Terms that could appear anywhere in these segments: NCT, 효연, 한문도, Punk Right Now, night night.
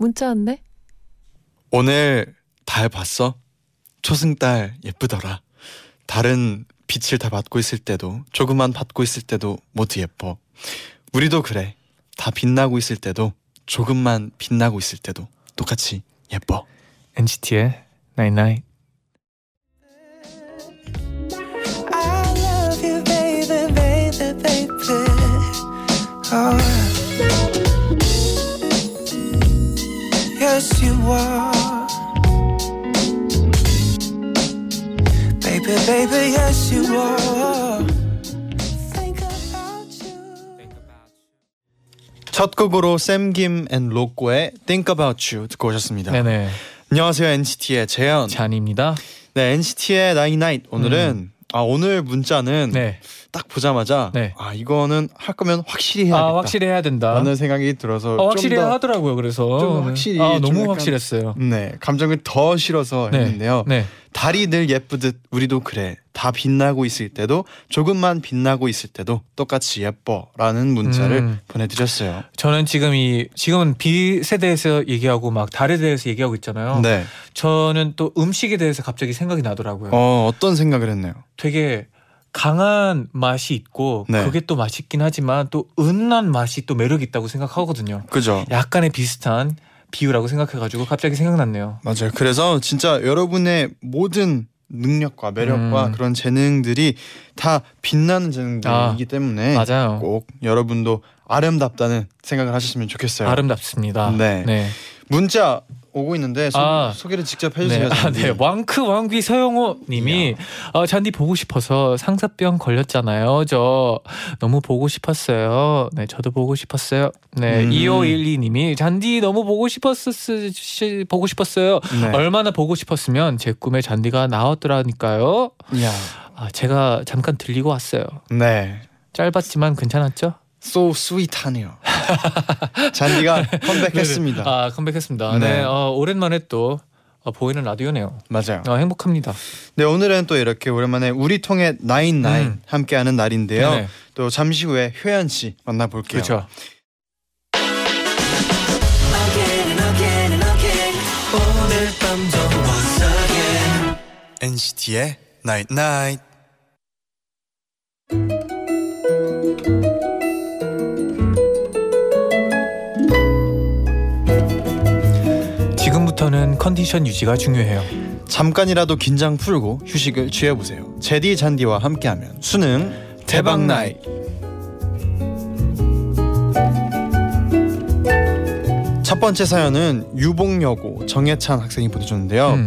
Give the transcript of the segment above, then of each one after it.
문자 왔네. 오늘 달 봤어? 초승달 예쁘더라. 달은 빛을 다 받고 있을 때도 조금만 받고 있을 때도 모두 예뻐. 우리도 그래. 다 빛나고 있을 때도 조금만 빛나고 있을 때도 똑같이 예뻐. NCT의 night night. I love you baby baby baby oh. Yes, you are. Baby, baby, yes, you are. Think about you. 첫 곡으로 샘김 앤 로꼬의 Think About You 듣고 오셨습니다. 네네. 안녕하세요, NCT의 재현. 잔입니다. 네, NCT의 Night Night. 오늘은 오늘 문자는 네. 딱 보자마자 네. 이거는 할 거면 확실히 해야겠다. 확실히 해야 된다. 라는 생각이 들어서 좀 확실히 더 하더라고요. 그래서 좀 확실히 너무 약간, 확실했어요. 네, 감정을 더 실어서 네. 했는데요. 네. 달이 늘 예쁘듯 우리도 그래. 다 빛나고 있을 때도 조금만 빛나고 있을 때도 똑같이 예뻐라는 문자를 보내드렸어요. 저는 지금 지금은 B세대에 대해서 얘기하고 막 달에 대해서 얘기하고 있잖아요. 네. 저는 또 음식에 대해서 갑자기 생각이 나더라고요. 어떤 생각을 했나요? 되게 강한 맛이 있고 네. 그게 또 맛있긴 하지만 또 은은한 맛이 또 매력이 있다고 생각하거든요. 그죠. 약간의 비슷한 비유라고 생각해가지고 갑자기 생각났네요. 맞아요. 그래서 진짜 여러분의 모든 능력과 매력과 그런 재능들이 다 빛나는 재능들이기 때문에 맞아요. 꼭 여러분도 아름답다는 생각을 하셨으면 좋겠어요. 아름답습니다. 네. 네. 문자 오고 있는데 소개를 직접 해주세요. 네. 네. 왕귀 서영호 님이 잔디 보고 싶어서 상사병 걸렸잖아요. 저 너무 보고 싶었어요. 네, 저도 보고 싶었어요. 네, 2512 님이 잔디 너무 보고 싶었어요. 네. 얼마나 보고 싶었으면 제 꿈에 잔디가 나왔더라니까요. 야. 제가 잠깐 들리고 왔어요. 네. 짧았지만 괜찮았죠? So sweet하네요. 잔디가 컴백했습니다. 컴백했습니다. 네, 오랜만에 또 보이는 라디오네요. 맞아요. 행복합니다. 네, 오늘은 또 이렇게 오랜만에 우리 통해 나잇나잇 함께하는 날인데요. 네네. 또 잠시 후에 효연 씨 만나볼게요. 그렇죠. NCT의 나잇나잇. 부터는 컨디션 유지가 중요해요. 잠깐이라도 긴장 풀고 휴식을 취해보세요. 제디 잔디와 함께하면 수능 대박나이. 첫 번째 사연은 유봉여고 정혜찬 학생이 보내줬는데요.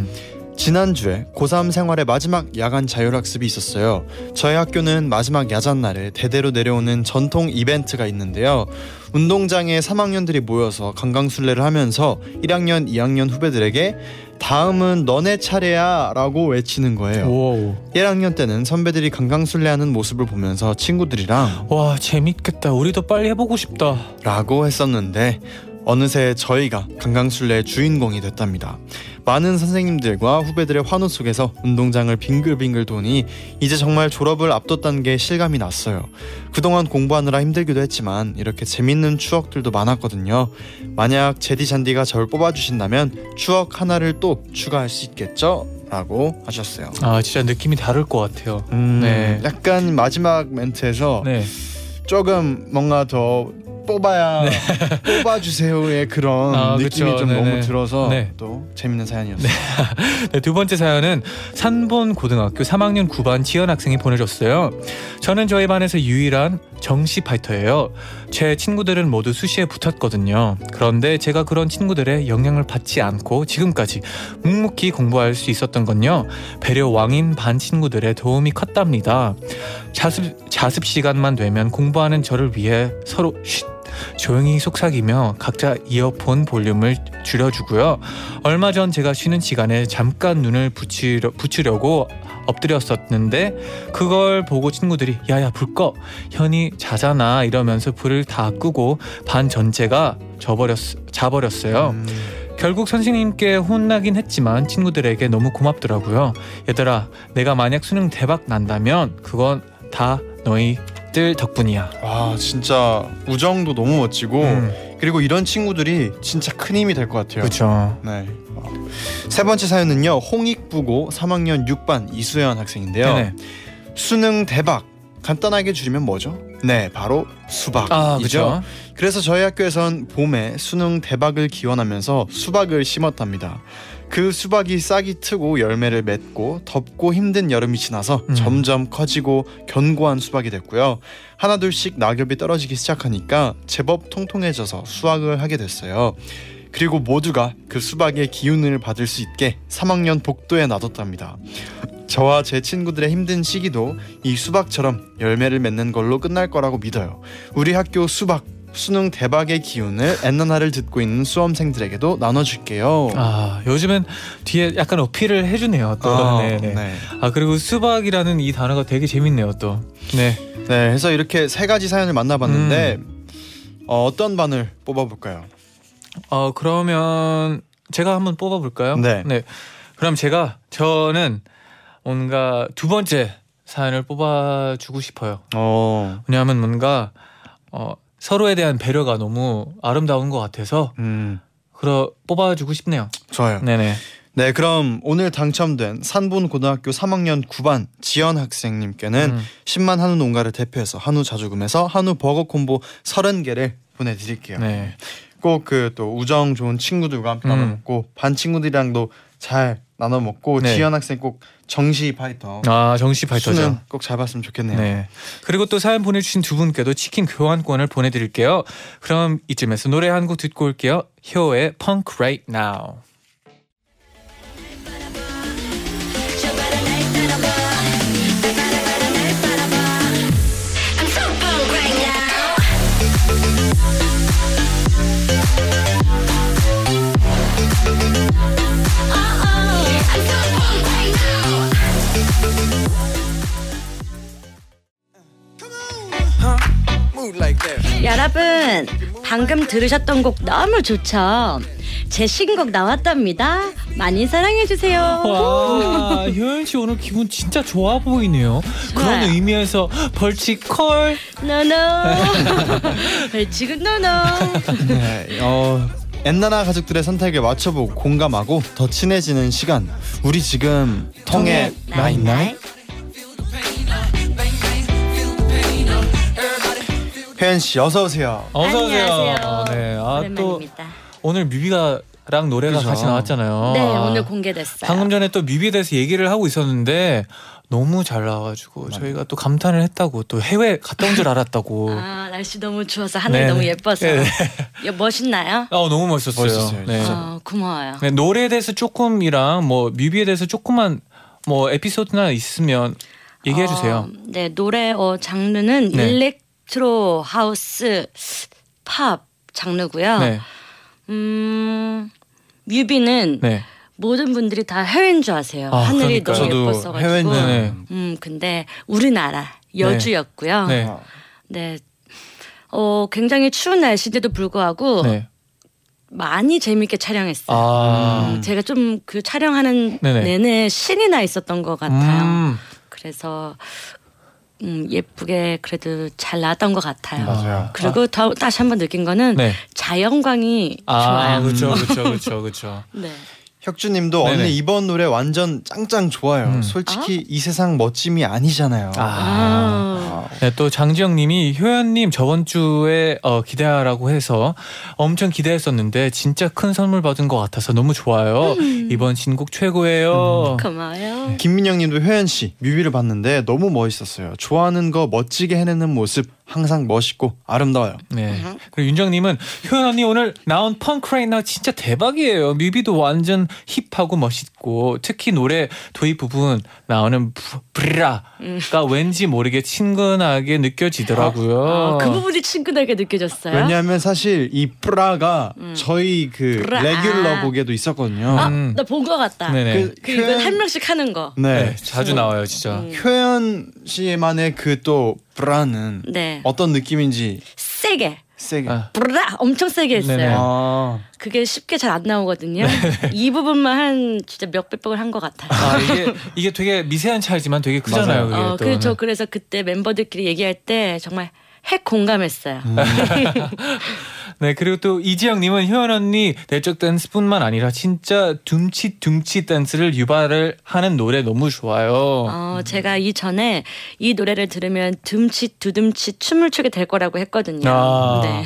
지난주에 고3 생활의 마지막 야간 자율학습이 있었어요. 저희 학교는 마지막 야잔날에 대대로 내려오는 전통 이벤트가 있는데요. 운동장에 3학년들이 모여서 강강술래를 하면서 1학년, 2학년 후배들에게 다음은 너네 차례야 라고 외치는 거예요. 오우. 1학년 때는 선배들이 강강술래하는 모습을 보면서 친구들이랑 와 재밌겠다 우리도 빨리 해보고 싶다 라고 했었는데 어느새 저희가 강강술래의 주인공이 됐답니다. 많은 선생님들과 후배들의 환호 속에서 운동장을 빙글빙글 도니 이제 정말 졸업을 앞뒀다는 게 실감이 났어요. 그동안 공부하느라 힘들기도 했지만 이렇게 재밌는 추억들도 많았거든요. 만약 제디 잔디가 저를 뽑아주신다면 추억 하나를 또 추가할 수 있겠죠? 라고 하셨어요. 진짜 느낌이 다를 것 같아요. 네. 약간 마지막 멘트에서 네. 조금 뭔가 더 뽑아야 네. 뽑아주세요의 그런 느낌이 그쵸. 좀 네네. 너무 들어서 네. 또 재밌는 사연이었어요. 네. 네, 두 번째 사연은 산본고등학교 3학년 9반 지연 학생이 보내줬어요. 저는 저희 반에서 유일한 정시 파이터예요. 제 친구들은 모두 수시에 붙었거든요. 그런데 제가 그런 친구들의 영향을 받지 않고 지금까지 묵묵히 공부할 수 있었던 건요. 배려 왕인 반 친구들의 도움이 컸답니다. 자습 시간만 되면 공부하는 저를 위해 서로 조용히 속삭이며 각자 이어폰 볼륨을 줄여주고요. 얼마 전 제가 쉬는 시간에 잠깐 눈을 붙이려고 엎드렸었는데 그걸 보고 친구들이 야야 불 꺼! 현이 자잖아 이러면서 불을 다 끄고 반 전체가 자버렸어요. 결국 선생님께 혼나긴 했지만 친구들에게 너무 고맙더라고요. 얘들아, 내가 만약 수능 대박 난다면 그건 다 너희들 덕분이야. 아, 진짜 우정도 너무 멋지고 그리고 이런 친구들이 진짜 큰 힘이 될 것 같아요. 그렇죠. 네. 세 번째 사연은요, 홍익부고 3학년 6반 이수연 학생인데요. 네네. 수능 대박, 간단하게 줄이면 뭐죠? 네, 바로 수박이죠. 아, 그렇죠. 그래서 저희 학교에선 봄에 수능 대박을 기원하면서 수박을 심었답니다. 그 수박이 싹이 트고 열매를 맺고 덥고 힘든 여름이 지나서 점점 커지고 견고한 수박이 됐고요. 하나둘씩 낙엽이 떨어지기 시작하니까 제법 통통해져서 수확을 하게 됐어요. 그리고 모두가 그 수박의 기운을 받을 수 있게 3학년 복도에 놔뒀답니다. 저와 제 친구들의 힘든 시기도 이 수박처럼 열매를 맺는 걸로 끝날 거라고 믿어요. 우리 학교 수박, 수능 대박의 기운을 엔나나를 듣고 있는 수험생들에게도 나눠줄게요. 아, 요즘엔 뒤에 약간 어필을 해주네요. 또. 아, 네. 아, 그리고 수박이라는 이 단어가 되게 재밌네요. 또. 네. 네, 그래서 이렇게 세 가지 사연을 만나봤는데 어떤 반을 뽑아볼까요? 그러면 제가 한번 뽑아볼까요? 네. 그럼 저는 뭔가 두 번째 사연을 뽑아주고 싶어요. 왜냐하면 뭔가 서로에 대한 배려가 너무 아름다운 것 같아서 뽑아주고 싶네요. 좋아요. 네네. 네, 그럼 오늘 당첨된 산본고등학교 3학년 9반 지연 학생님께는 10만 한우 농가를 대표해서 한우 자주금에서 한우 버거 콤보 30개를 보내드릴게요. 네. 꼭 또 우정 좋은 친구들과 함께 나눠먹고 반 친구들이랑도 잘 나눠먹고. 네. 지연 학생 꼭 정시 파이터죠. 수능 꼭 잘 봤으면 좋겠네요. 네. 그리고 또 사연 보내주신 두 분께도 치킨 교환권을 보내드릴게요. 그럼 이쯤에서 노래 한 곡 듣고 올게요. 효의 Punk Right Now. 여러분, 방금 들으셨던 곡 너무 좋죠? 제 신곡 나왔답니다. 많이 사랑해주세요. 와, 효연씨 오늘 기분 진짜 좋아 보이네요. 좋아요. 그런 의미에서 벌칙 콜? 노노. 벌칙은 노노. 네, 엔나나 가족들의 선택에 맞춰보고 공감하고 더 친해지는 시간. 우리 지금 통해 night night. 효연씨 어서오세요. 안녕하세요. 네, 오랜만입니다. 오늘 뮤비랑 노래가 같이 나왔잖아요. 네, 오늘 공개됐어요. 방금 전에 또 뮤비에 대해서 얘기를 하고 있었는데 너무 잘 나와가지고 저희가 또 감탄을 했다고. 또 해외 갔다 온 줄 알았다고. 아, 날씨 너무 추워서 하늘 너무 예뻐서. 멋있나요? 너무 멋있었어요. 네. 고마워요. 네, 노래에 대해서 조금이랑 뮤비에 대해서 조금만 에피소드나 있으면 얘기해주세요. 네, 노래 장르는 일렉트로 하우스 팝 장르고요. 네. 뮤비는 모든 분들이 다 해외인 줄 아세요. 하늘이 그러니까요. 너무 예뻤어가지고. 해외인데. 근데 우리나라 여주였고요. 네. 굉장히 추운 날씨인데도 불구하고 많이 재밌게 촬영했어요. 제가 좀 그 촬영하는 내내 신이 나 있었던 것 같아요. 그래서. 예쁘게 그래도 잘 나왔던 것 같아요. 맞아요. 그리고 다시 한번 느낀 거는 자연광이 좋아요. 그렇죠. 네. 혁주님도 언니 이번 노래 완전 짱짱 좋아요. 솔직히 이 세상 멋짐이 아니잖아요. 네, 또 장지영님이 효연님 저번 주에 기대하라고 해서 엄청 기대했었는데 진짜 큰 선물 받은 것 같아서 너무 좋아요. 이번 신곡 최고예요. 고마워요. 김민영님도 효연씨 뮤비를 봤는데 너무 멋있었어요. 좋아하는 거 멋지게 해내는 모습 항상 멋있고 아름다워요. 네. 그리고 윤정님은 효연 언니 오늘 나온 펑크 라이트 나우 진짜 대박이에요. 뮤비도 완전 힙하고 멋있고 특히 노래 도입 부분 나오는 브리라가 왠지 모르게 친근하게 느껴지더라고요. 그 부분이 친근하게 느껴졌어요? 왜냐하면 사실 이 브라가 저희 그 브라. 레귤러 곡에도 있었거든요. 나 본 것 같다. 그 이거 한 명씩 하는 거. 네. 자주 나와요 진짜. 효연 씨만의 그 또 브라는 어떤 느낌인지 세게 브라 엄청 세게 했어요. 그게 쉽게 잘 안 나오거든요. 이 부분만 한 진짜 몇백 번을 한 것 같아요. 이게 되게 미세한 차이지만 되게 크잖아요. 그게 저 그래서 그때 멤버들끼리 얘기할 때 정말 핵 공감했어요. 네, 그리고 또 이지영님은 효연 언니 내적 댄스뿐만 아니라 진짜 둠칫둠칫 댄스를 유발을 하는 노래 너무 좋아요. 제가 이전에 이 노래를 들으면 둠칫 두둠칫 춤을 추게 될 거라고 했거든요. 네.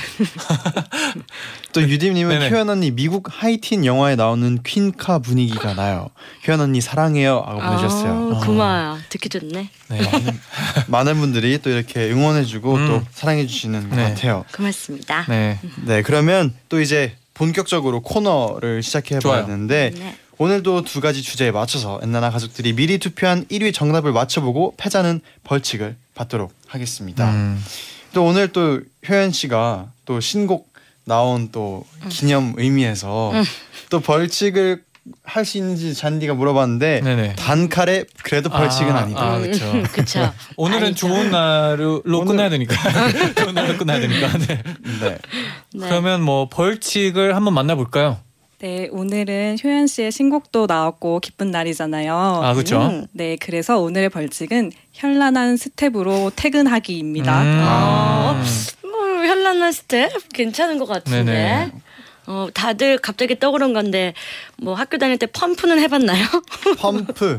또 유디님은 효연 언니 미국 하이틴 영화에 나오는 퀸카 분위기가 나요. 효연 언니 사랑해요 하고 보내셨어요. 고마워요. 듣기 좋네. 네, 많은 분들이 또 이렇게 응원해주고 또 사랑해주시는 것 같아요. 고맙습니다. 네, 그러면 또 이제 본격적으로 코너를 시작해봤는데 오늘도 두 가지 주제에 맞춰서 엔나나 가족들이 미리 투표한 1위 정답을 맞춰보고 패자는 벌칙을 받도록 하겠습니다. 또 오늘 또 효연 씨가 또 신곡 나온 또 기념 의미에서 또 벌칙을 할 수 있는지 잔디가 물어봤는데 단칼에 그래도 벌칙은 아니다. 그렇죠. 오늘은 아니죠. 좋은 날로 끝나야 되니까. 좋은 날로 끝나야 되니까. 그러면 뭐 벌칙을 한번 만나볼까요? 네, 오늘은 효연 씨의 신곡도 나왔고 기쁜 날이잖아요. 그렇죠. 네, 그래서 오늘의 벌칙은 현란한 스텝으로 퇴근하기입니다. 현란한 스텝 괜찮은 것 같은데. 다들 갑자기 떠오른 건데 뭐 학교 다닐 때 펌프는 해봤나요? 펌프.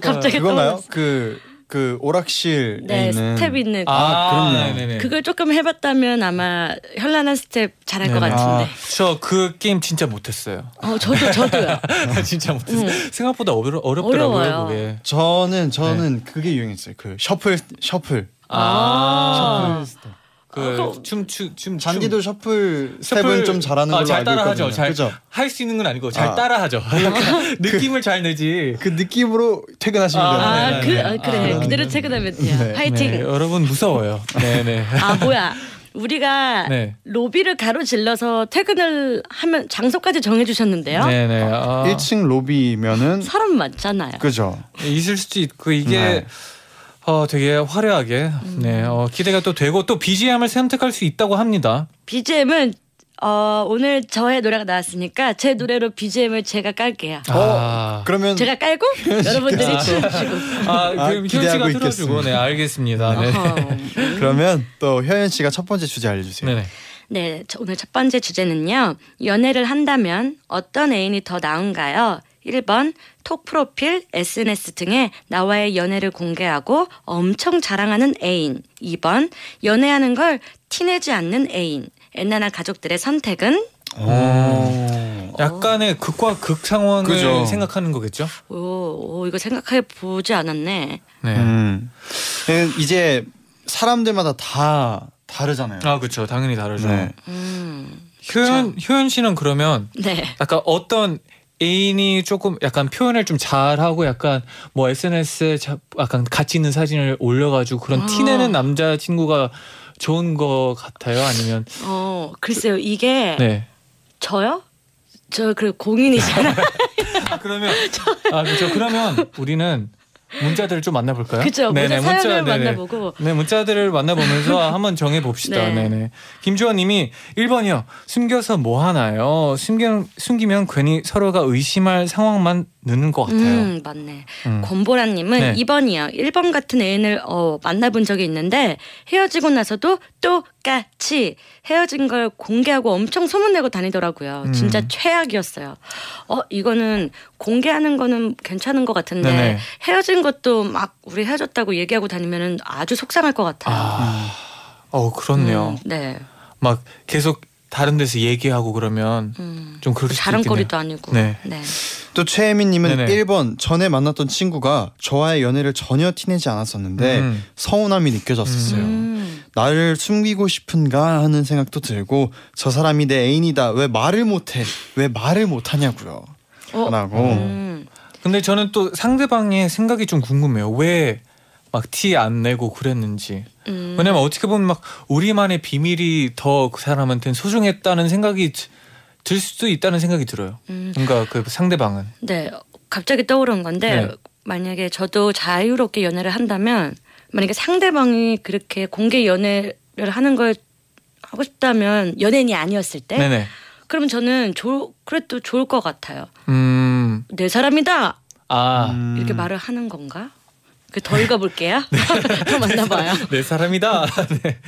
갑자기 그건가요? 그 오락실 있는 스텝 있는 그렇네요. 그걸 조금 해봤다면 아마 현란한 스텝 잘할 것 같은데. 저 그 게임 진짜 못했어요. 저도요. 진짜 못했어요. 생각보다 어렵더라고요. 그게. 저는 그게 유행했어요. 그 셔플. 셔플 스텝. 춤 잔디도 셔플 좀 잘하는 걸로 잘 알고 있거든요. 잘 따라하죠. 할 수 있는 건 아니고 잘 따라하죠. 느낌을 잘 내지. 그 느낌으로 퇴근하시면 돼요. 그래. 그대로 퇴근하면 돼요. 파이팅. 네, 여러분 무서워요. 네네. 뭐야. 우리가 로비를 가로질러서 퇴근을 하면 장소까지 정해주셨는데요. 네네. 1층 로비면은 사람 많잖아요. 그죠. 있을 수도 있고 이게. 되게 화려하게 기대가 또 되고 또 BGM을 선택할 수 있다고 합니다. BGM은 오늘 저의 노래가 나왔으니까 제 노래로 BGM을 제가 깔게요. 그러면 제가 깔고 여러분들이 춤추고 그럼 효연 씨가 틀어주고. 네, 알겠습니다. 네. 그러면 또 효연 씨가 첫 번째 주제 알려주세요. 네네. 네, 오늘 첫 번째 주제는요. 연애를 한다면 어떤 애인이 더 나은가요? 1번 톡 프로필, SNS 등에 나와의 연애를 공개하고 엄청 자랑하는 애인. 2번 연애하는 걸 티내지 않는 애인. 엔나나 가족들의 선택은? 약간의 극과 극 상황을 생각하는 거겠죠? 이거 생각해 보지 않았네. 이제 사람들마다 다 다르잖아요. 그렇죠. 당연히 다르죠. 효연 씨는 그러면 약간 어떤 애인이 조금 약간 표현을 좀 잘하고 약간 뭐 SNS에 약간 같이 있는 사진을 올려가지고 그런 티내는 남자친구가 좋은 거 같아요? 아니면 글쎄요. 이게 저요? 저 그리고 공인이잖아요. 그러면 우리는 문자들을 좀 만나볼까요? 그렇죠. 문자 사연을 만나보고 문자들을 만나보면서 한번 정해봅시다. 김주원님이 1번이요. 숨겨서 뭐하나요? 숨기면 괜히 서로가 의심할 상황만 느는 것 같아요. 맞네. 권보라님은 2번이요. 1번 같은 애인을 만나본 적이 있는데 헤어지고 나서도 똑같이 헤어진 걸 공개하고 엄청 소문내고 다니더라고요. 진짜 최악이었어요. 이거는 공개하는 거는 괜찮은 것 같은데 헤어진 것도 막 우리 헤어졌다고 얘기하고 다니면 아주 속상할 것 같아요. 그렇네요. 막 계속 다른 데서 얘기하고 그러면 좀 그럴 수도 있겠네요. 자랑거리도 아니고. 또 최혜민님은 네네. 1번 전에 만났던 친구가 저와의 연애를 전혀 티내지 않았었는데 서운함이 느껴졌었어요. 나를 숨기고 싶은가 하는 생각도 들고 저 사람이 내 애인이다 왜 말을 못해 왜 말을 못하냐고요 라고. 근데 저는 또 상대방의 생각이 좀 궁금해요. 왜 막 티 안 내고 그랬는지. 왜냐면 어떻게 보면 막 우리만의 비밀이 더 그 사람한테는 소중했다는 생각이 들 수도 있다는 생각이 들어요. 그러니까 그 상대방은. 네, 갑자기 떠오른 건데 네. 만약에 저도 자유롭게 연애를 한다면 만약에 상대방이 그렇게 공개 연애를 하는 걸 하고 싶다면 연예인이 아니었을 때 네네. 그럼 저는 그래도 좋을 것 같아요. 내 사람이다! 이렇게 말을 하는 건가? 더 읽어볼게요. 네. 더 만나봐요. 내 사람이다. 네.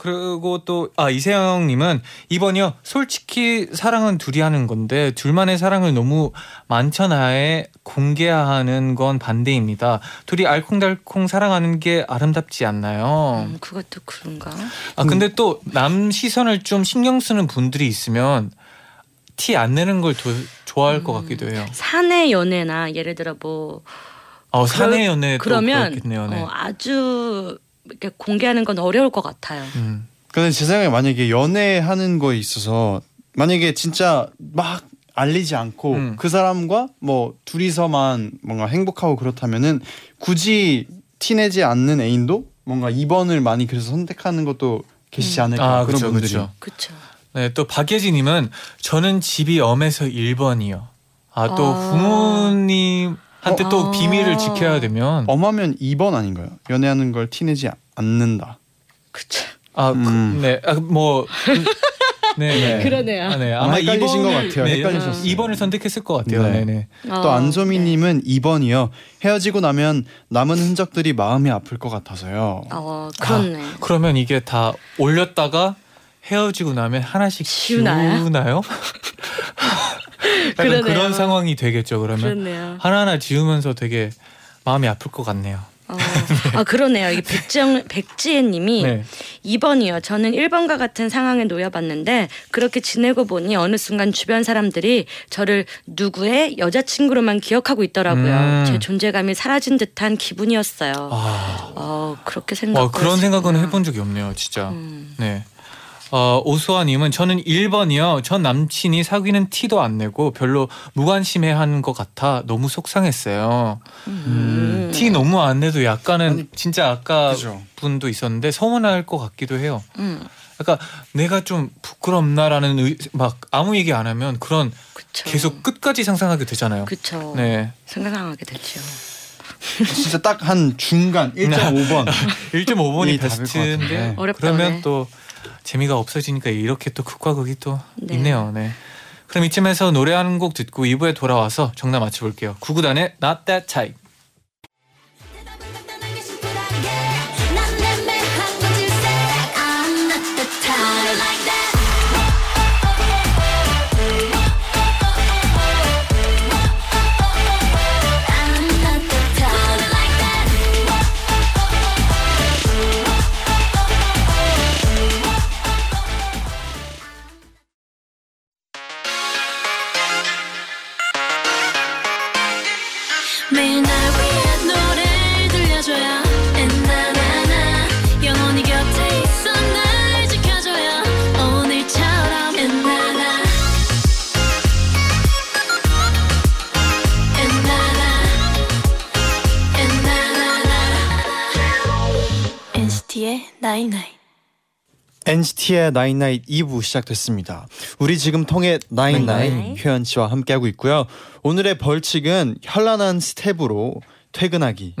그리고 또 이세영님은 2번이요. 솔직히 사랑은 둘이 하는 건데 둘만의 사랑을 너무 만천하에 공개하는 건 반대입니다. 둘이 알콩달콩 사랑하는 게 아름답지 않나요? 그것도 그런가? 근데 또 남 시선을 좀 신경 쓰는 분들이 있으면 티 안 내는 걸 좋아할 것 같기도 해요. 사내 연애나 예를 들어 뭐 사내 연애도 그렇겠네요. 네. 아주 이렇게 공개하는 건 어려울 것 같아요. 근데 제 생각에 만약에 연애하는 거에 있어서 만약에 진짜 막 알리지 않고 그 사람과 뭐 둘이서만 뭔가 행복하고 그렇다면은 굳이 티내지 않는 애인도 뭔가 2번을 많이 그래서 선택하는 것도 계시지 않을까 그런 분들이. 그렇죠. 네, 또 박예진님은 저는 집이 엄해서 1번이요. 또 부모님. 한때 또 비밀을 지켜야 되면 엄하면 2번 아닌가요? 연애하는 걸 티내지 않는다. 그쵸. 네. 그러네요. 아마 헷갈리신 것 같아요. 네, 헷갈리셨어요. 2번을 선택했을 것 같아요. 네. 네네. 또 안소미님은 2번이요. 헤어지고 나면 남은 흔적들이 마음이 아플 것 같아서요. 그렇네. 그러면 이게 다 올렸다가 헤어지고 나면 하나씩 지우나요? 약간 그런 상황이 되겠죠. 그러면 그렇네요. 하나하나 지우면서 되게 마음이 아플 것 같네요. 네. 그러네요. 이게 백지혜님이 네. 2번이요. 저는 1번과 같은 상황에 놓여봤는데 그렇게 지내고 보니 어느 순간 주변 사람들이 저를 누구의 여자친구로만 기억하고 있더라고요. 제 존재감이 사라진 듯한 기분이었어요. 그렇게 생각. 그런 생각은 해본 적이 없네요. 진짜. 네. 오수아님은 저는 1번이요. 전 남친이 사귀는 티도 안 내고 별로 무관심해하는 것 같아 너무 속상했어요. 티 너무 안 내도 약간은 진짜 아까 그죠. 분도 있었는데 서운할 것 같기도 해요. 약간 내가 좀 부끄럽나라는 막 아무 얘기 안 하면 그런 그쵸. 계속 끝까지 상상하게 되잖아요. 그렇죠. 네. 상상하게 되죠. 진짜 딱 한 중간 1.5번 1.5번이 베스트인데 그러면 또 재미가 없어지니까 이렇게 또 극과 극이 또 네. 있네요. 네. 그럼 이쯤에서 노래 한 곡 듣고 2부에 돌아와서 정답 맞춰볼게요. 구구단의 Not That Type. NCT의 night night 2부 시작됐습니다. 우리 지금 통해 night night 효연 씨와 함께하고 있고요. 오늘의 벌칙은 현란한 스텝으로 퇴근하기였어요.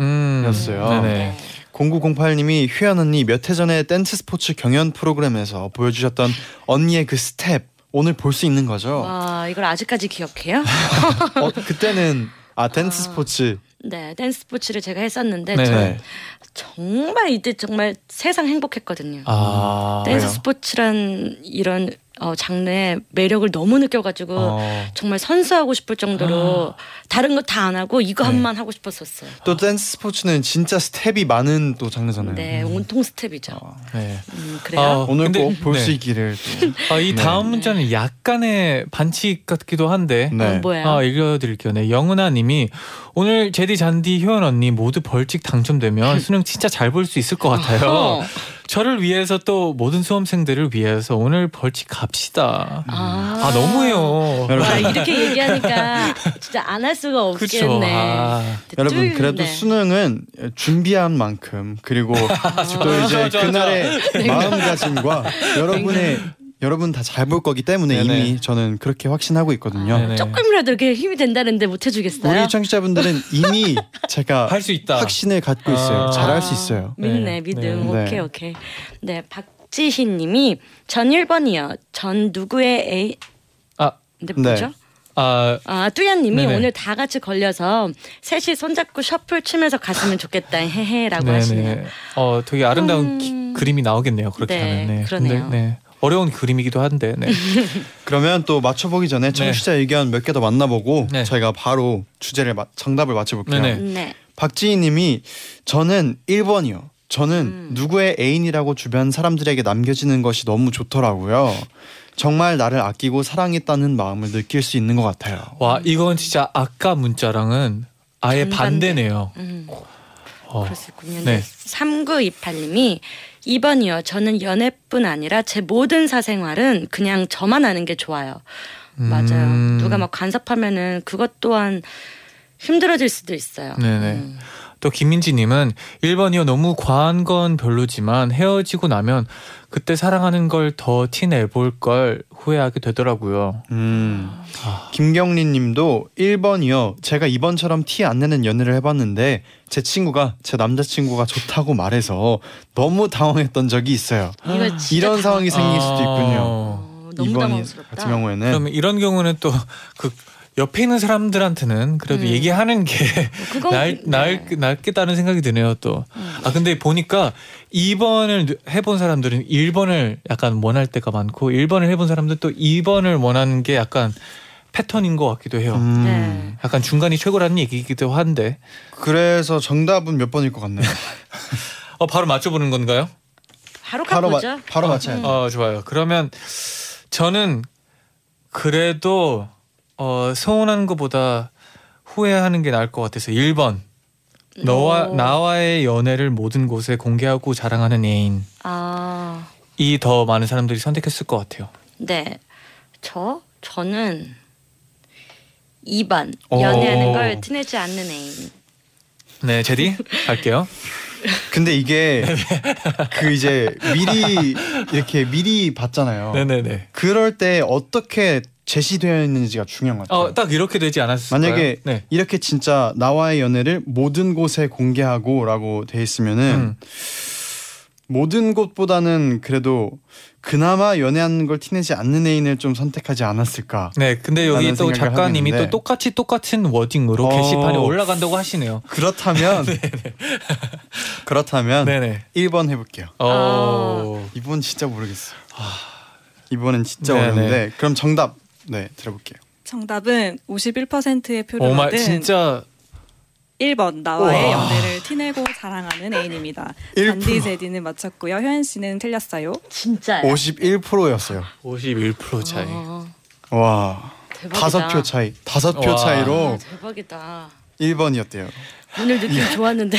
0908님이 효연 언니 몇 해 전에 댄스 스포츠 경연 프로그램에서 보여주셨던 언니의 그 스텝 오늘 볼 수 있는 거죠? 와, 이걸 아직까지 기억해요? 그때는 댄스 스포츠. 네, 댄스 스포츠를 제가 했었는데 정말 이때 정말 세상 행복했거든요. 댄스 스포츠란 이런 장르의 매력을 너무 느껴가지고 정말 선수하고 싶을 정도로 다른 거 다 안 하고 이거 한만 하고 싶었었어요. 또 댄스 스포츠는 진짜 스텝이 많은 또 장르잖아요. 네, 온통 스텝이죠. 네. 그래요. 오늘 꼭 볼 수 있기를. 이 다음 문자는 약간의 반칙 같기도 한데. 네. 뭐예요? 읽어드릴게요. 네, 영은아님이 오늘 제디 잔디 효연 언니 모두 벌칙 당첨되면 수능 진짜 잘 볼 수 있을 것 같아요. 저를 위해서 또 모든 수험생들을 위해서 오늘 벌칙 갑시다. 아 너무해요. 와, 이렇게 얘기하니까 진짜 안 할 수가 없겠네. 여러분 그래도 수능은 준비한 만큼 그리고 또 이제 그날의 마음가짐과 여러분의 여러분 다 잘 볼 거기 때문에 네네. 이미 저는 그렇게 확신하고 있거든요. 조금이라도 이렇게 힘이 된다는데 못 해주겠어요? 우리 청취자분들은 이미 제가 할 수 있다. 확신을 갖고 있어요. 잘할 수 있어요. 믿네. 믿음. 네. 오케이. 오케이. 네, 박지희님이 전 1번이요. 전 누구의 A... 근데 뭐죠? 네. 뚜야님이 오늘 다 같이 걸려서 셋이 손잡고 셔플 치면서 갔으면 좋겠다 헤헤라고 하시네요. 되게 아름다운 그림이 나오겠네요. 그렇게 네, 하면. 네, 그러네요. 근데, 네. 어려운 그림이기도 한데 네. 그러면 또 맞춰보기 전에 청취자 의견 몇 개 더 만나보고 저희가 바로 주제를 정답을 맞춰볼게요. 네. 박지희님이 저는 1번이요. 저는 누구의 애인이라고 주변 사람들에게 남겨지는 것이 너무 좋더라고요. 정말 나를 아끼고 사랑했다는 마음을 느낄 수 있는 것 같아요. 와 이건 진짜 아까 문자랑은 아예 반대네요. 그렇군요. 네. 3928님이 2번이요. 저는 연애뿐 아니라 제 모든 사생활은 그냥 저만 아는 게 좋아요. 맞아요. 누가 막 간섭하면은 그것 또한 힘들어질 수도 있어요. 네네. 또 김민지님은 1번이요. 너무 과한 건 별로지만 헤어지고 나면 그때 사랑하는 걸 더 티내볼 걸 후회하게 되더라고요. 김경리님도 1번이요. 제가 2번처럼 티 안 내는 연애를 해봤는데 제 남자친구가 좋다고 말해서 너무 당황했던 적이 있어요. 이런 상황이 생길 수도 있군요. 너무 당황스럽다. 같은 경우에는. 그럼 이런 경우는 또 옆에 있는 사람들한테는 그래도 얘기하는 게 낫겠다는 생각이 드네요. 또 근데 보니까 2번을 해본 사람들은 1번을 약간 원할 때가 많고 1번을 해본 사람들은 또 2번을 원하는 게 약간 패턴인 것 같기도 해요. 약간 중간이 최고라는 얘기이기도 한데 그래서 정답은 몇 번일 것 같나요? 바로 맞춰보는 건가요? 바로 가보죠. 바로 맞춰야죠. 좋아요. 그러면 저는 그래도 서운한 것보다 후회하는 게 나을 것 같아서 1번 나와의 연애를 모든 곳에 공개하고 자랑하는 애인 이 더 많은 사람들이 선택했을 것 같아요. 네, 저는 2번 연애하는 걸 티내지 않는 애인. 네, 제디 갈게요. 근데 이게 이제 미리 봤잖아요. 네네네. 그럴 때 어떻게 제시되어 있는지가 중요한 것 같아요. 딱 이렇게 되지 않았을까요? 만약에 이렇게 진짜 나와의 연애를 모든 곳에 공개하고 라고 돼 있으면은 모든 곳보다는 그래도 그나마 연애하는 걸 티내지 않는 애인을 좀 선택하지 않았을까. 네, 근데 여기 또 작가님이 또 똑같은 워딩으로 게시판에 올라간다고 하시네요. 그렇다면 네네. 1번 해볼게요. 이번 진짜 모르겠어요. 이번엔 진짜 어려운데 그럼 정답 들어볼게요. 정답은 51%의 표를 받은 진짜 1번 나와의 연애를 티내고 자랑하는 애인입니다. 잔디 제디는 맞췄고요. 효연 씨는 틀렸어요. 진짜요? 51%였어요. 51% 차이. 와 대박이다. 5표 차이. 5표 차이로 대박이다. 1번이었대요. 오늘 느낌 좋았는데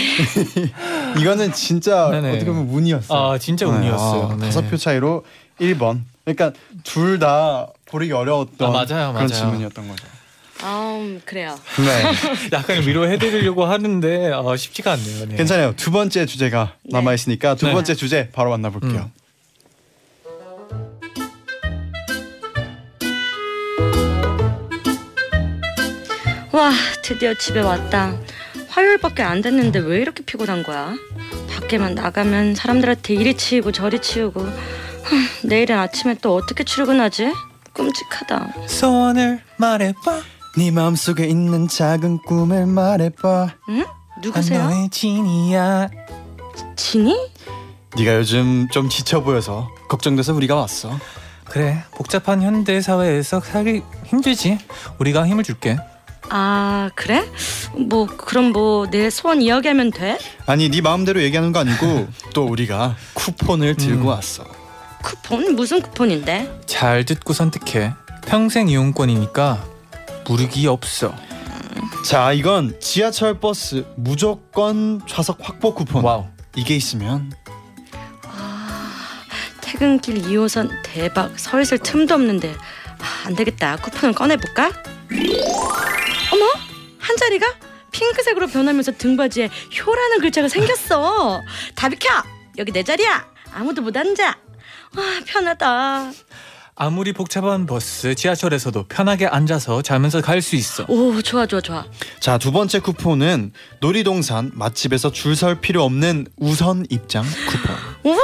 이거는 진짜 어떻게 보면 운이었어요. 진짜 운이었어요. 5표 차이로 1번. 그러니까 둘 다 고르기 어려웠던 그런 질문이었던 거죠. 그래요. 네. 약간 위로해드리려고 하는데 쉽지가 않네요. 네. 괜찮아요. 두 번째 주제가 남아있으니까 두 번째 주제 바로 만나볼게요. 와 드디어 집에 왔다. 화요일밖에 안 됐는데 왜 이렇게 피곤한 거야? 밖에만 나가면 사람들한테 이리 치이고 저리 치우고 내일은 아침에 또 어떻게 출근하지? 끔찍하다. 소원을 말해봐. 네 마음속에 있는 작은 꿈을 말해봐. 응? 누구세요? 너의 진이야. 진이? 네가 요즘 좀 지쳐 보여서 걱정돼서 우리가 왔어. 그래, 복잡한 현대사회에서 살기 힘들지. 우리가 힘을 줄게. 아, 그래? 뭐 그럼 뭐 내 소원 이야기하면 돼? 아니, 네 마음대로 얘기하는 거 아니고 또 우리가 쿠폰을 들고 왔어. 쿠폰? 무슨 쿠폰인데? 잘 듣고 선택해. 평생 이용권이니까 무르기 없어. 자, 이건 지하철 버스 무조건 좌석 확보 쿠폰. 와우. 이게 있으면 퇴근길 2호선 대박. 서 있을 틈도 없는데. 아, 안 되겠다. 쿠폰을 꺼내볼까? 어머, 한 자리가 핑크색으로 변하면서 등받이에 효라는 글자가 생겼어. 다 비켜. 여기 내 자리야. 아무도 못 앉아. 아, 편하다. 아무리 복잡한 버스, 지하철에서도 편하게 앉아서 자면서 갈 수 있어. 오, 좋아 좋아 좋아. 자, 두 번째 쿠폰은 놀이동산 맛집에서 줄 설 필요 없는 우선 입장 쿠폰. 우와,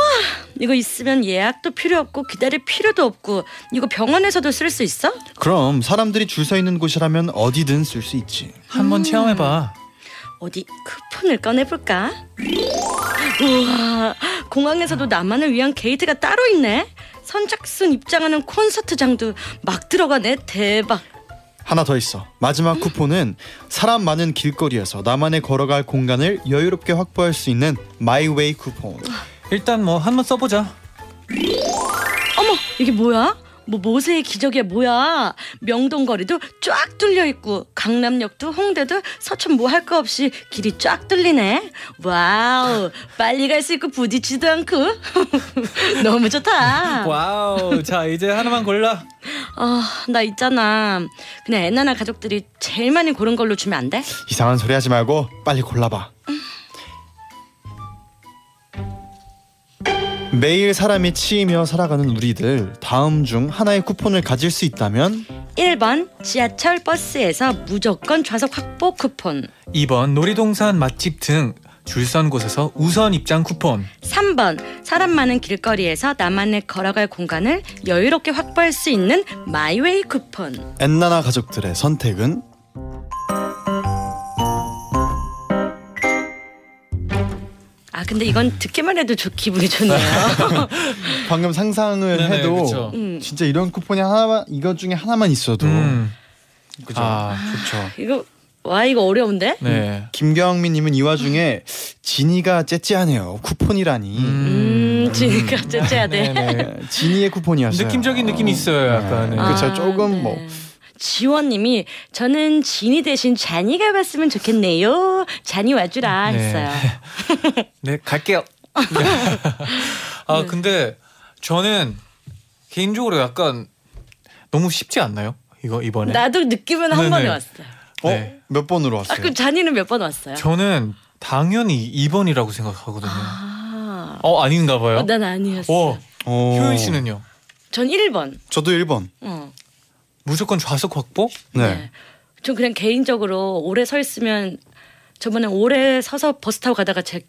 이거 있으면 예약도 필요 없고 기다릴 필요도 없고 이거 병원에서도 쓸 수 있어? 그럼 사람들이 줄 서 있는 곳이라면 어디든 쓸 수 있지. 한번 체험해봐. 어디 쿠폰을 꺼내볼까? 우와, 공항에서도 나만을 위한 게이트가 따로 있네. 선착순 입장하는 콘서트장도 막 들어가네. 대박. 하나 더 있어. 마지막 쿠폰은 사람 많은 길거리에서 나만의 걸어갈 공간을 여유롭게 확보할 수 있는 마이웨이 쿠폰. 일단 뭐 한번 써보자. 어머, 이게 뭐야? 뭐 모세의 기적이야 뭐야. 명동거리도 쫙 뚫려있고 강남역도 홍대도 서촌 뭐 할 거 없이 길이 쫙 뚫리네. 와우, 빨리 갈 수 있고 부딪히지도 않고 너무 좋다. 와우. 자, 이제 하나만 골라. 나 있잖아, 그냥 애나나 가족들이 제일 많이 고른 걸로 주면 안 돼? 이상한 소리 하지 말고 빨리 골라봐. 매일 사람이 치이며 살아가는 우리들, 다음 중 하나의 쿠폰을 가질 수 있다면 1번 지하철 버스에서 무조건 좌석 확보 쿠폰, 2번 놀이동산 맛집 등 줄 선 곳에서 우선 입장 쿠폰, 3번 사람 많은 길거리에서 나만의 걸어갈 공간을 여유롭게 확보할 수 있는 마이웨이 쿠폰. 엔나나 가족들의 선택은? 아, 근데 이건 듣기만 해도 기분이 좋네요. 방금 상상을 네네, 해도 그쵸. 진짜 이런 쿠폰이 하나만, 이것 중에 하나만 있어도 그죠. 아, 좋죠. 이거 와, 이거 어려운데? 네. 김경민님은 이 와중에 진이가 째째하네요. 쿠폰이라니. 진이가 째째하네. 진이의 쿠폰이었어요. 느낌적인 느낌이 있어요, 약간. 네. 그렇죠. 아, 조금 네. 뭐. 지원님이 저는 진이 대신 잔이가 봤으면 좋겠네요. 잔이 와주라 했어요. 네, 갈게요. 아, 근데 저는 개인적으로 약간 너무 쉽지 않나요? 이거 이번에 나도 느낌은 한 번에 왔어요. 몇 번으로 왔어요? 아, 그럼 잔이는 몇 번 왔어요? 저는 당연히 2번이라고 생각하거든요. 아, 아닌가 봐요. 난 아니었어요. 효연 씨는요? 전 1번. 저도 1번. 무조건 좌석 확보? 네. 전 그냥 개인적으로 오래 서 있으면, 저번에 오래 서서 버스 타고 가다가 제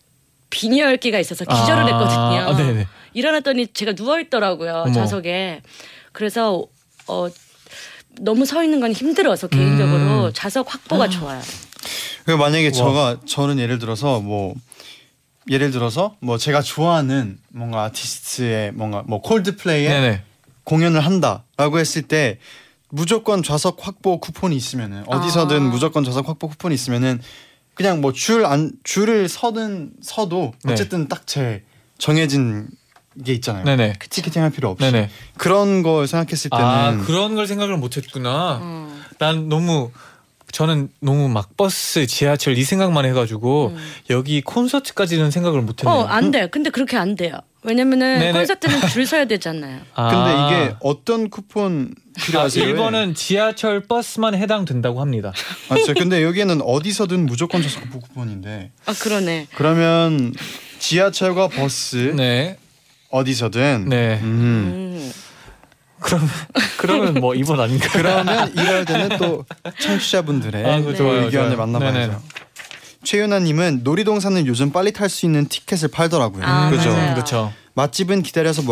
빈혈기가 있어서 기절을 했거든요. 네네. 일어났더니 제가 누워있더라고요. 어머. 좌석에. 그래서 너무 서 있는 건 힘들어서 개인적으로 좌석 확보가 좋아요. 만약에 우와. 저는 예를 들어서 제가 좋아하는 뭔가 아티스트의 뭔가 뭐 콜드플레이의 네네. 공연을 한다라고 했을 때 무조건 좌석 확보 쿠폰이 있으면은 어디서든 무조건 좌석 확보 쿠폰이 있으면은 그냥 뭐 줄을 서든 서도 어쨌든 딱 제 정해진 게 있잖아요. 네네. 티켓팅할 필요 없이. 네네. 그런 걸 생각했을 때는 그런 걸 생각을 못했구나. 저는 너무 막 버스, 지하철 이 생각만 해가지고 여기 콘서트까지는 생각을 못했네요. 안 돼. 근데 그렇게 안 돼요. 왜냐면은 네네. 콘서트는 줄 서야 되잖아요. 근데 이게 어떤 쿠폰 필요하세요? 1번은 지하철 버스만 해당된다고 합니다. 맞죠. 근데 여기에는 어디서든 무조건 좌석 확보 쿠폰인데. 아, 그러네. 그러면 지하철과 버스 네. 어디서든. 네. 그러면 뭐 2번 아닌가? 그러면 이럴 때는 또 청취자분들의 의견을 만나봐야죠. 최윤아님은 놀이동산은 요즘 빨리 탈 수 있는 티켓을 팔더라고요. 그렇죠. 맛집은 기다려서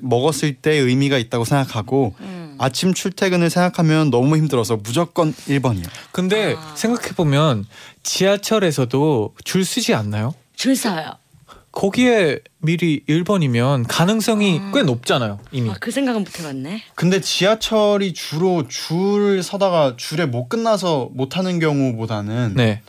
먹었을 때 의미가 있다고 생각하고 아침 출퇴근을 생각하면 너무 힘들어서 무조건 1번이요. 근데 생각해보면 지하철에서도 줄 서지 않나요? 줄 서요. 거기에 미리 1번이면 가능성이 꽤 높잖아요 이미. 아, 그 생각은 못 해봤네. 근데 지하철이 주로 줄 서다가 줄에 못 끝나서 못 타는 경우보다는 네.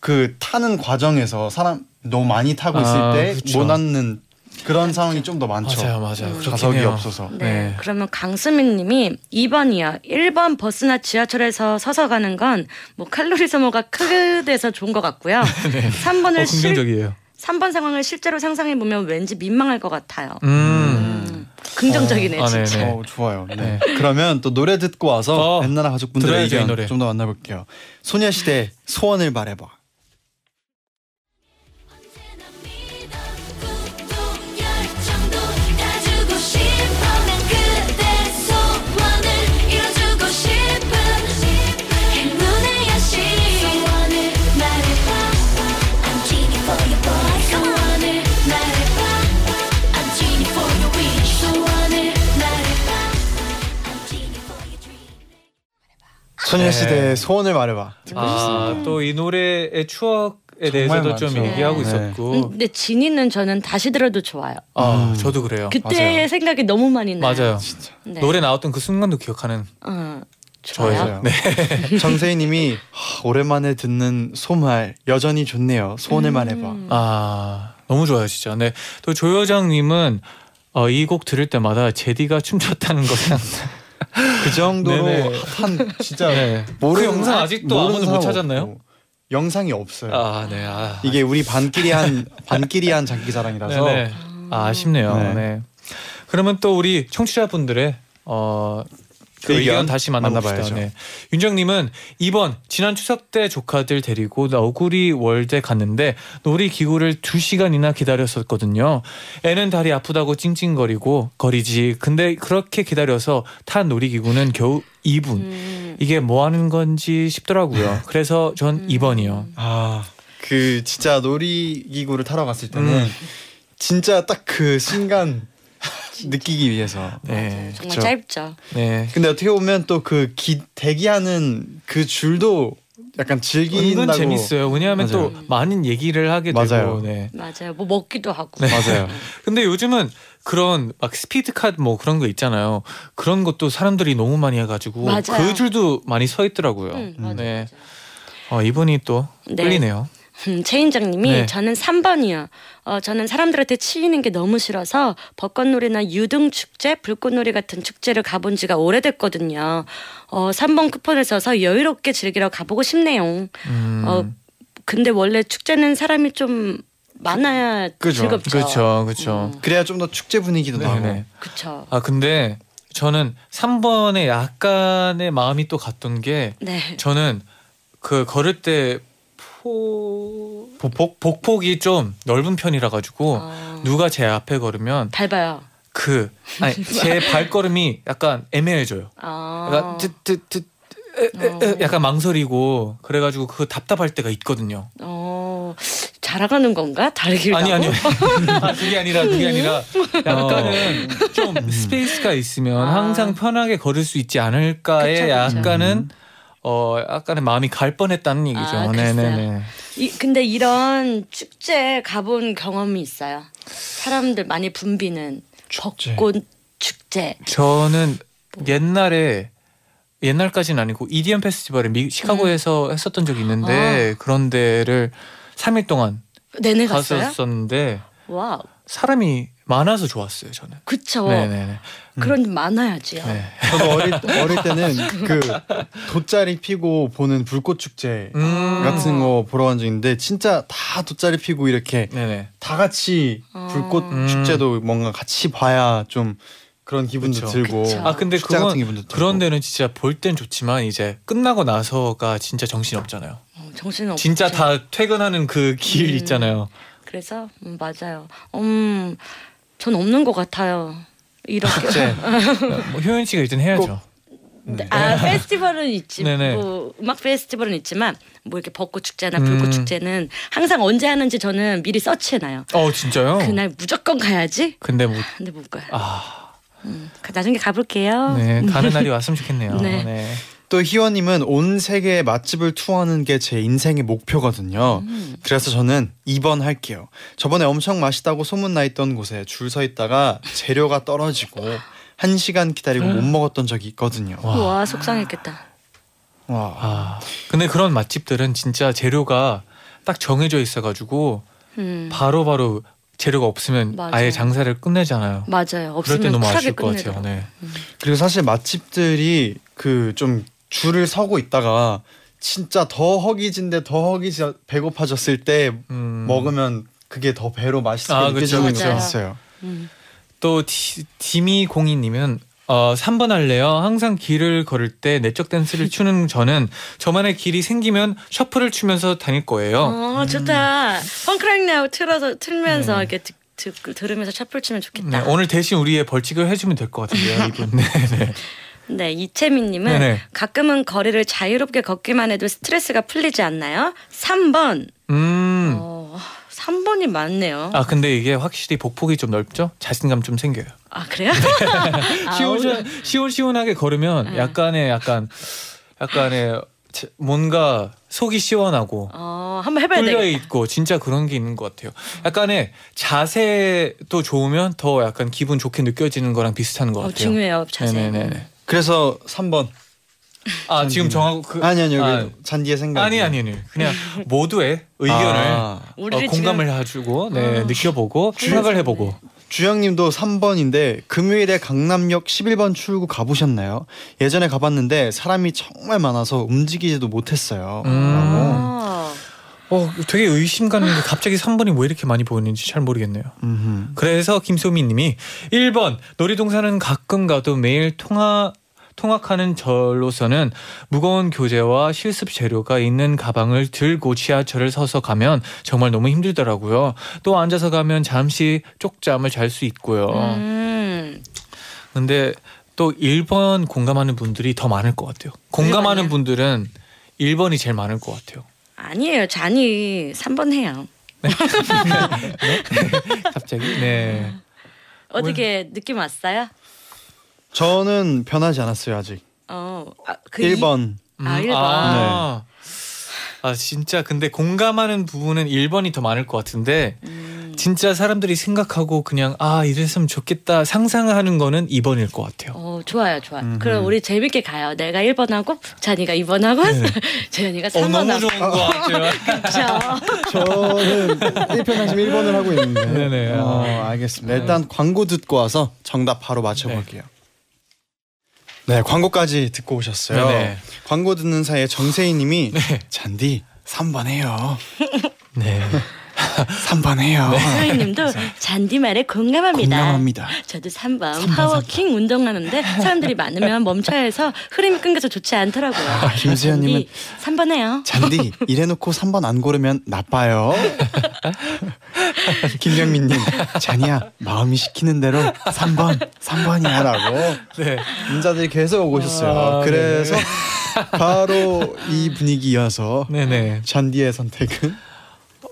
그 타는 과정에서 사람 너무 많이 타고 아, 있을 때 못 앉는 그런 상황이 좀 더 많죠. 맞아요, 맞아요. 좌석이 없어서. 네. 네. 그러면 강수민님이 2번이야. 1번 버스나 지하철에서 서서 가는 건 뭐 칼로리 소모가 크게 돼서 좋은 것 같고요. 네. 3번을 긍정적이에요. 3번 상황을 실제로 상상해보면 왠지 민망할 것 같아요. 긍정적이네. 어, 진짜. 아, 좋아요. 네. 그러면 또 노래 듣고 와서 옛날 가족분들의 의견 좀 더 만나볼게요. 소녀시대 소원을 말해봐. 소녀시대의 네. 소원을 말해봐. 아, 또 이 노래의 추억에 대해서도 좀 얘기하고 네. 있었고. 근데 진이는 저는 다시 들어도 좋아요. 아, 저도 그래요. 그때의 맞아요. 생각이 너무 많이 나요. 맞아요. 진짜. 네. 노래 나왔던 그 순간도 기억하는 저예요. 네. 정세희님이 오랜만에 듣는 소말 여전히 좋네요. 소원을 말해봐. 아, 너무 좋아요 진짜. 네. 또 조여장님은 이 곡 들을 때마다 제디가 춤췄다는 거 생각나요. 그 정도로 네네. 핫한 진짜 네. 모르는 그 영상 아직도 아무도 못 찾았나요? 없고. 영상이 없어요. 아, 네. 아, 이게 우리 반끼리 한 장기자랑이라서 아, 아쉽네요. 네. 네. 그러면 또 우리 청취자분들의 그 의견 다시 만나봐야죠. 네. 윤정님은 2번 지난 추석 때 조카들 데리고 너구리 월드에 갔는데 놀이기구를 2시간이나 기다렸었거든요. 애는 다리 아프다고 찡찡거리고 거리지. 근데 그렇게 기다려서 탄 놀이기구는 겨우 2분. 이게 뭐 하는 건지 싶더라고요. 그래서 전 2번이요. 아, 그 진짜 놀이기구를 타러 갔을 때는 진짜 딱 그 순간 느끼기 위해서. 네, 정말 그쵸? 짧죠. 네. 근데 어떻게 보면 또 그 대기하는 그 줄도 약간 즐긴다고. 은근 재밌어요. 왜냐하면 맞아요. 또 많은 얘기를 하게 맞아요. 되고. 네. 맞아요. 뭐 먹기도 하고. 네. 맞아요. 근데 요즘은 그런 막 스피드카드 뭐 그런 거 있잖아요. 그런 것도 사람들이 너무 많이 해가지고 맞아요. 그 줄도 많이 서 있더라고요. 네. 이분이 또 네. 끌리네요. 최인정님이 네. 저는 3번이요. 저는 사람들한테 치이는 게 너무 싫어서 벚꽃놀이나 유등축제, 불꽃놀이 같은 축제를 가본 지가 오래됐거든요. 3번 쿠폰을 써서 여유롭게 즐기러 가보고 싶네요. 근데 원래 축제는 사람이 좀 많아야 그쵸, 즐겁죠. 그렇죠, 그렇죠. 그래야 좀 더 축제 분위기도 나고. 그렇죠. 아 근데 저는 3번에 약간의 마음이 또 갔던 게 네. 저는 그 걸을 때 복폭이 좀 넓은 편이라 가지고 누가 제 앞에 걸으면 밟아요. 그 아니 제 발걸음이 약간 애매해져요. 약간 약간 망설이고 그래가지고 그 답답할 때가 있거든요. 자라가는 건가? 다르기로 아니요. 아, 그게 아니라 약간은 좀 스페이스가 있으면 항상 편하게 걸을 수 있지 않을까에 그쵸, 그쵸. 약간은. 약간의 마음이 갈 뻔했다는 얘기죠. 아, 네네네. 근데 이런 축제 가본 경험이 있어요? 사람들 많이 붐비는 축제. 벚꽃 축제. 저는 뭐. 옛날까지는 아니고 EDM 페스티벌을 시카고에서 했었던 적이 있는데 그런 데를 3일 동안 내내 갔었는데 와우. 사람이 많아서 좋았어요 저는. 그쵸. 네네네. 그런 많아야지요. 네. 저도 어릴 때는 그 돗자리 피고 보는 불꽃 축제 같은 거 보러 간 적인데 진짜 다 돗자리 피고 이렇게 네네. 다 같이 불꽃 축제도 뭔가 같이 봐야 좀 그런 기분도 그쵸. 들고. 그쵸. 아 근데 그건 그런 데는 진짜 볼 땐 좋지만 이제 끝나고 나서가 진짜 정신 없잖아요. 정신 없죠. 진짜 다 퇴근하는 그 길 있잖아요. 그래서 맞아요. 전 없는 것 같아요. 이렇게. 효연 씨가 일단 해야죠. 네. 아 페스티벌은 있지. 뭐 음악 페스티벌은 있지만 뭐 이렇게 벚꽃 축제나 불꽃 축제는 항상 언제 하는지 저는 미리 서치해놔요. 진짜요? 그날 무조건 가야지. 근데 못 가요. 나중에 가볼게요. 네, 가는 날이 왔으면 좋겠네요. 네. 네. 또 희원님은 온 세계의 맛집을 투어하는 게 제 인생의 목표거든요. 그래서 저는 2번 할게요. 저번에 엄청 맛있다고 소문나 있던 곳에 줄 서 있다가 재료가 떨어지고 1시간 기다리고 못 먹었던 적이 있거든요. 와, 속상했겠다. 와. 아, 근데 그런 맛집들은 진짜 재료가 딱 정해져 있어가지고 바로바로 재료가 없으면 맞아요. 아예 장사를 끝내잖아요. 맞아요. 없으면 그럴 때 너무 아쉬울 것 같아요. 네. 그리고 사실 맛집들이 그 좀 줄을 서고 있다가 진짜 더 허기진데 더 허기져 배고파졌을 때 먹으면 그게 더 배로 맛있게 느껴지는 게 있어요. 또 디미공이님은 3번 할래요. 항상 길을 걸을 때 내적 댄스를 추는 저는 저만의 길이 생기면 셔플을 추면서 다닐 거예요. 좋다. 펑크 라이트 나우 틀면서 이렇게 들으면서 셔플 추면 좋겠다. 네, 오늘 대신 우리의 벌칙을 해주면 될 것 같은데요, 이분. 네. 네, 이채민님은 네네. 가끔은 거리를 자유롭게 걷기만 해도 스트레스가 풀리지 않나요? 3번. 3번이 많네요. 아, 근데 이게 확실히 복폭이 좀 넓죠? 자신감 좀 생겨요. 아, 그래요? 시원시원하게 걸으면 약간의 뭔가 속이 시원하고 한번 해봐야 되겠다. 뚫려있고 진짜 그런 게 있는 것 같아요. 약간의 자세도 좋으면 더 약간 기분 좋게 느껴지는 거랑 비슷한 것 같아요. 중요해요, 자세. 네네네. 그래서 3번. 아, 잔디. 지금 정하고 아니 잔디의 생각 아니 그냥 모두의 의견을 공감을 해주고 네, 느껴보고 생각을 해보고. 주영님도 3번인데 금요일에 강남역 11번 출구 가보셨나요? 예전에 가봤는데 사람이 정말 많아서 움직이지도 못했어요. 되게 의심 가는 게 갑자기 3번이 왜 이렇게 많이 보이는지 잘 모르겠네요. 그래서 김소미님이 1번 놀이동산은 가끔 가도 매일 통학하는 절로서는 무거운 교재와 실습 재료가 있는 가방을 들고 지하철을 서서 가면 정말 너무 힘들더라고요. 또 앉아서 가면 잠시 쪽잠을 잘 수 있고요. 근데 또 1번 공감하는 분들이 더 많을 것 같아요. 공감하는 분들은 1번이 제일 많을 것 같아요. 아니에요. 잔이 3번 해요. 네? 갑자기? 네. 어떻게 느낌 왔어요? 저는 변하지 않았어요, 아직. 1번. 1번. 진짜 근데 공감하는 부분은 1번이 더 많을 것 같은데 진짜 사람들이 생각하고 그냥 이랬으면 좋겠다 상상하는 거는 2번일 것 같아요. 좋아요. 그럼 우리 재밌게 가요. 내가 1번 하고 잔이가 2번 하고 재현이가 3번 하고. 너무 좋은 것 같아요. 저는 1편당시 1번을 하고 있는데. 네네. 알겠습니다. 일단 광고 듣고 와서 정답 바로 맞춰볼게요. 네, 광고까지 듣고 오셨어요. 네네. 광고 듣는 사이에 정세희님이 잔디 3번 해요. 네. 3번 해요. 소희님도 잔디 말에 공감합니다. 저도 3번 파워킹 운동하는데 사람들이 많으면 멈춰야 해서 흐름이 끊겨서 좋지 않더라고요. 김수현님은 3번 해요. 잔디 이래놓고 3번 안 고르면 나빠요. 김경민님 잔이야 마음이 시키는 대로 3번이 하라고. 네, 인자들이 계속 오고 오셨어요. 그래서 바로 이 분위기 이어서 잔디의 선택은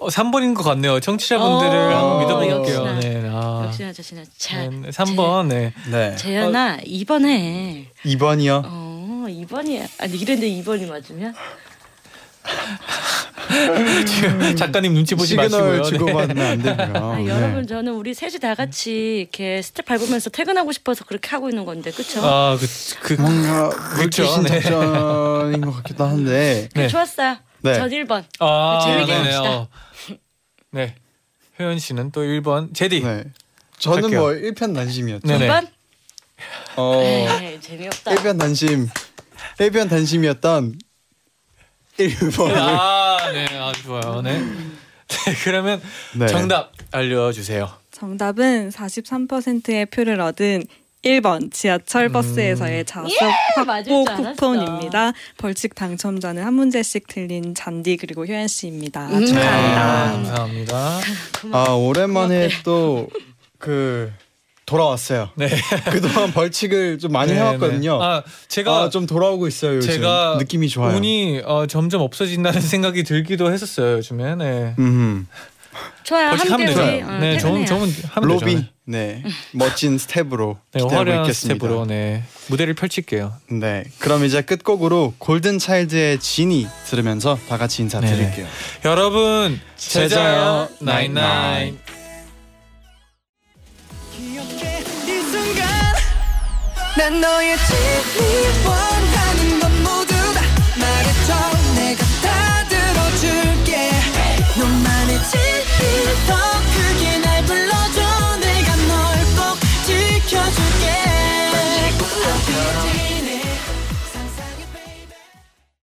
3번인 것 같네요. 청취자분들을 한번 믿어볼게요. 역시나 자신아. 3번. 재현아 2번 해. 2번이요? 2번이야. 아니 이랬는데 2번이 맞으면? 작가님 눈치 보지 마시고요. 시그널 주고받으면 안 되고요. 여러분 저는 우리 셋이 다 같이 이렇게 스텝 밟으면서 퇴근하고 싶어서 그렇게 하고 있는 건데 그렇죠? 뭔가 물귀신 작전인 것 같기도 한데 좋았어요. 전 1번. 재밌게 합시다. 네, 효연 씨는 또 1번. 제디. 네. 저는 할게요. 뭐 1편단심이었죠. 1번? 에이, 재미없다. 1편단심이었던 1번. 아주 좋아요. 네, 그러면 정답 알려주세요. 정답은 43%의 표를 얻은 1번 지하철 버스에서의 좌석 확보 쿠폰입니다. 벌칙 당첨자는 한 문제씩 틀린 잔디 그리고 효연 씨입니다. 축하합니다. 감사합니다. 오랜만에 또 그 돌아왔어요. 네. 그동안 벌칙을 좀 많이 해왔거든요. 제가 좀 돌아오고 있어요. 요즘 제가 느낌이 좋아요. 운이 점점 없어진다는 생각이 들기도 했었어요. 요즘에. 네. 좋아요. 함께 우리 퇴근해요. 로비 멋진 스텝으로 기대하고 있겠습니다. 스텝으로. 무대를 펼칠게요. 네, 그럼 이제 끝곡으로 골든차일드의 지니 들으면서 다 같이 인사드릴게요. 네. 여러분 제자요 나잇나잇 나잇. 기억해 이 순간 난 너의 지니